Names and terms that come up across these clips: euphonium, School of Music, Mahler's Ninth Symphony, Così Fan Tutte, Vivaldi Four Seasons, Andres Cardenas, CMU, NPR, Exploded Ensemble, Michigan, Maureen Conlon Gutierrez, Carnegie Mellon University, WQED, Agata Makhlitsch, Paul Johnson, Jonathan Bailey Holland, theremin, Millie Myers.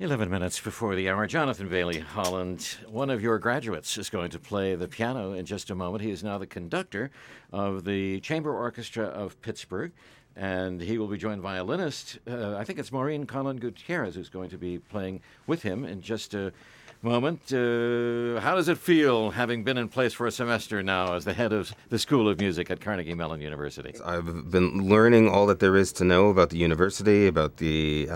11 minutes before the hour. Jonathan Bailey Holland, one of your graduates, is going to play the piano in just a moment. He is now the conductor of the Chamber Orchestra of Pittsburgh, and he will be joined by violinist. I think it's Maureen Conlon Gutierrez who's going to be playing with him in just a moment. How does it feel having been in place for a semester now as the head of the School of Music at Carnegie Mellon University? I've been learning all that there is to know about the university, about the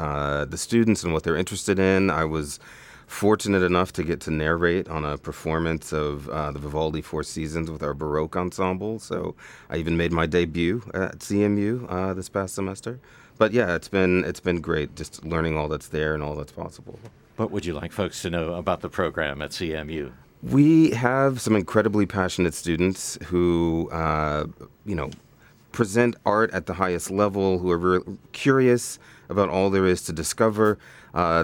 students and what they're interested in. I was fortunate enough to get to narrate on a performance of the Vivaldi Four Seasons with our Baroque ensemble. So I even made my debut at CMU this past semester. But yeah, it's been great just learning all that's there and all that's possible. What would you like folks to know about the program at CMU? We have some incredibly passionate students who, present art at the highest level, who are curious about all there is to discover.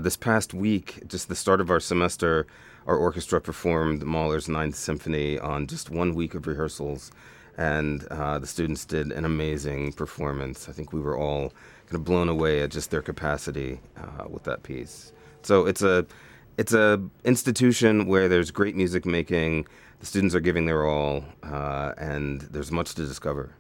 This past week, just the start of our semester, our orchestra performed Mahler's Ninth Symphony on just 1 week of rehearsals, and the students did an amazing performance. I think we were all kind of blown away at just their capacity with that piece. So it's a institution where there's great music making, the students are giving their all, and there's much to discover.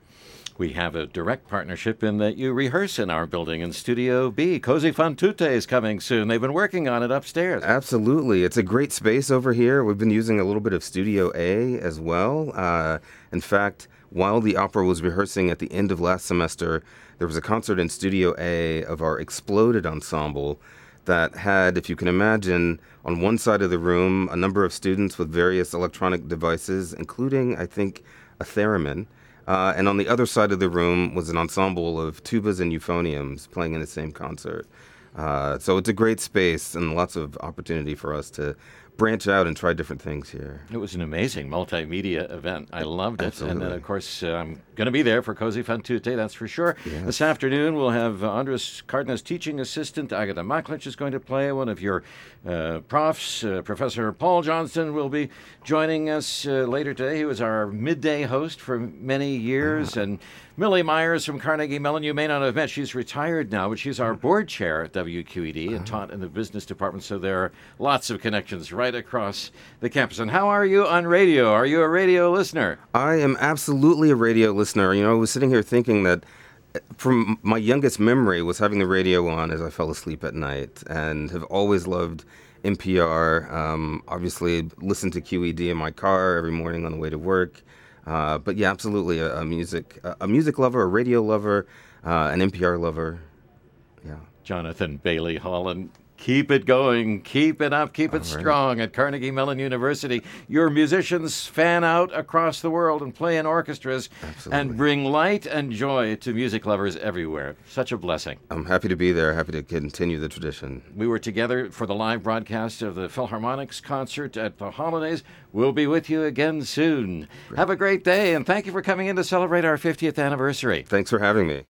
We have a direct partnership in that you rehearse in our building in Studio B. Così Fan Tutte is coming soon. They've been working on it upstairs. Absolutely. It's a great space over here. We've been using a little bit of Studio A as well. In fact, while the opera was rehearsing at the end of last semester, there was a concert in Studio A of our Exploded Ensemble that had, if you can imagine, on one side of the room, a number of students with various electronic devices, including, I think, a theremin. And on the other side of the room was an ensemble of tubas and euphoniums playing in the same concert. So it's a great space and lots of opportunity for us to branch out and try different things here. It was an amazing multimedia event. I loved it. Absolutely. And then, of course, I'm going to be there for Così Fan Tutte, that's for sure. Yes. This afternoon, we'll have Andres Cardenas' teaching assistant, Agata Makhlitsch, is going to play. One of your profs, Professor Paul Johnson, will be joining us later today. He was our midday host for many years. And Millie Myers from Carnegie Mellon, you may not have met. She's retired now, but she's our board chair at WQED and taught in the business department. So there are lots of connections right across the campus. And how are you on radio? Are you a radio listener? I am absolutely a radio listener. You know, I was sitting here thinking that from my youngest memory was having the radio on as I fell asleep at night, and have always loved NPR. Obviously, listen to QED in my car every morning on the way to work. But yeah, absolutely a music lover, a radio lover, an NPR lover. Yeah. Jonathan Bailey Holland, keep it going, keep it up, keep it strong at Carnegie Mellon University. Your musicians fan out across the world and play in orchestras and bring light and joy to music lovers everywhere. Such a blessing. I'm happy to be there, happy to continue the tradition. We were together for the live broadcast of the Philharmonic's concert at the holidays. We'll be with you again soon. Great. Have a great day, and thank you for coming in to celebrate our 50th anniversary. Thanks for having me.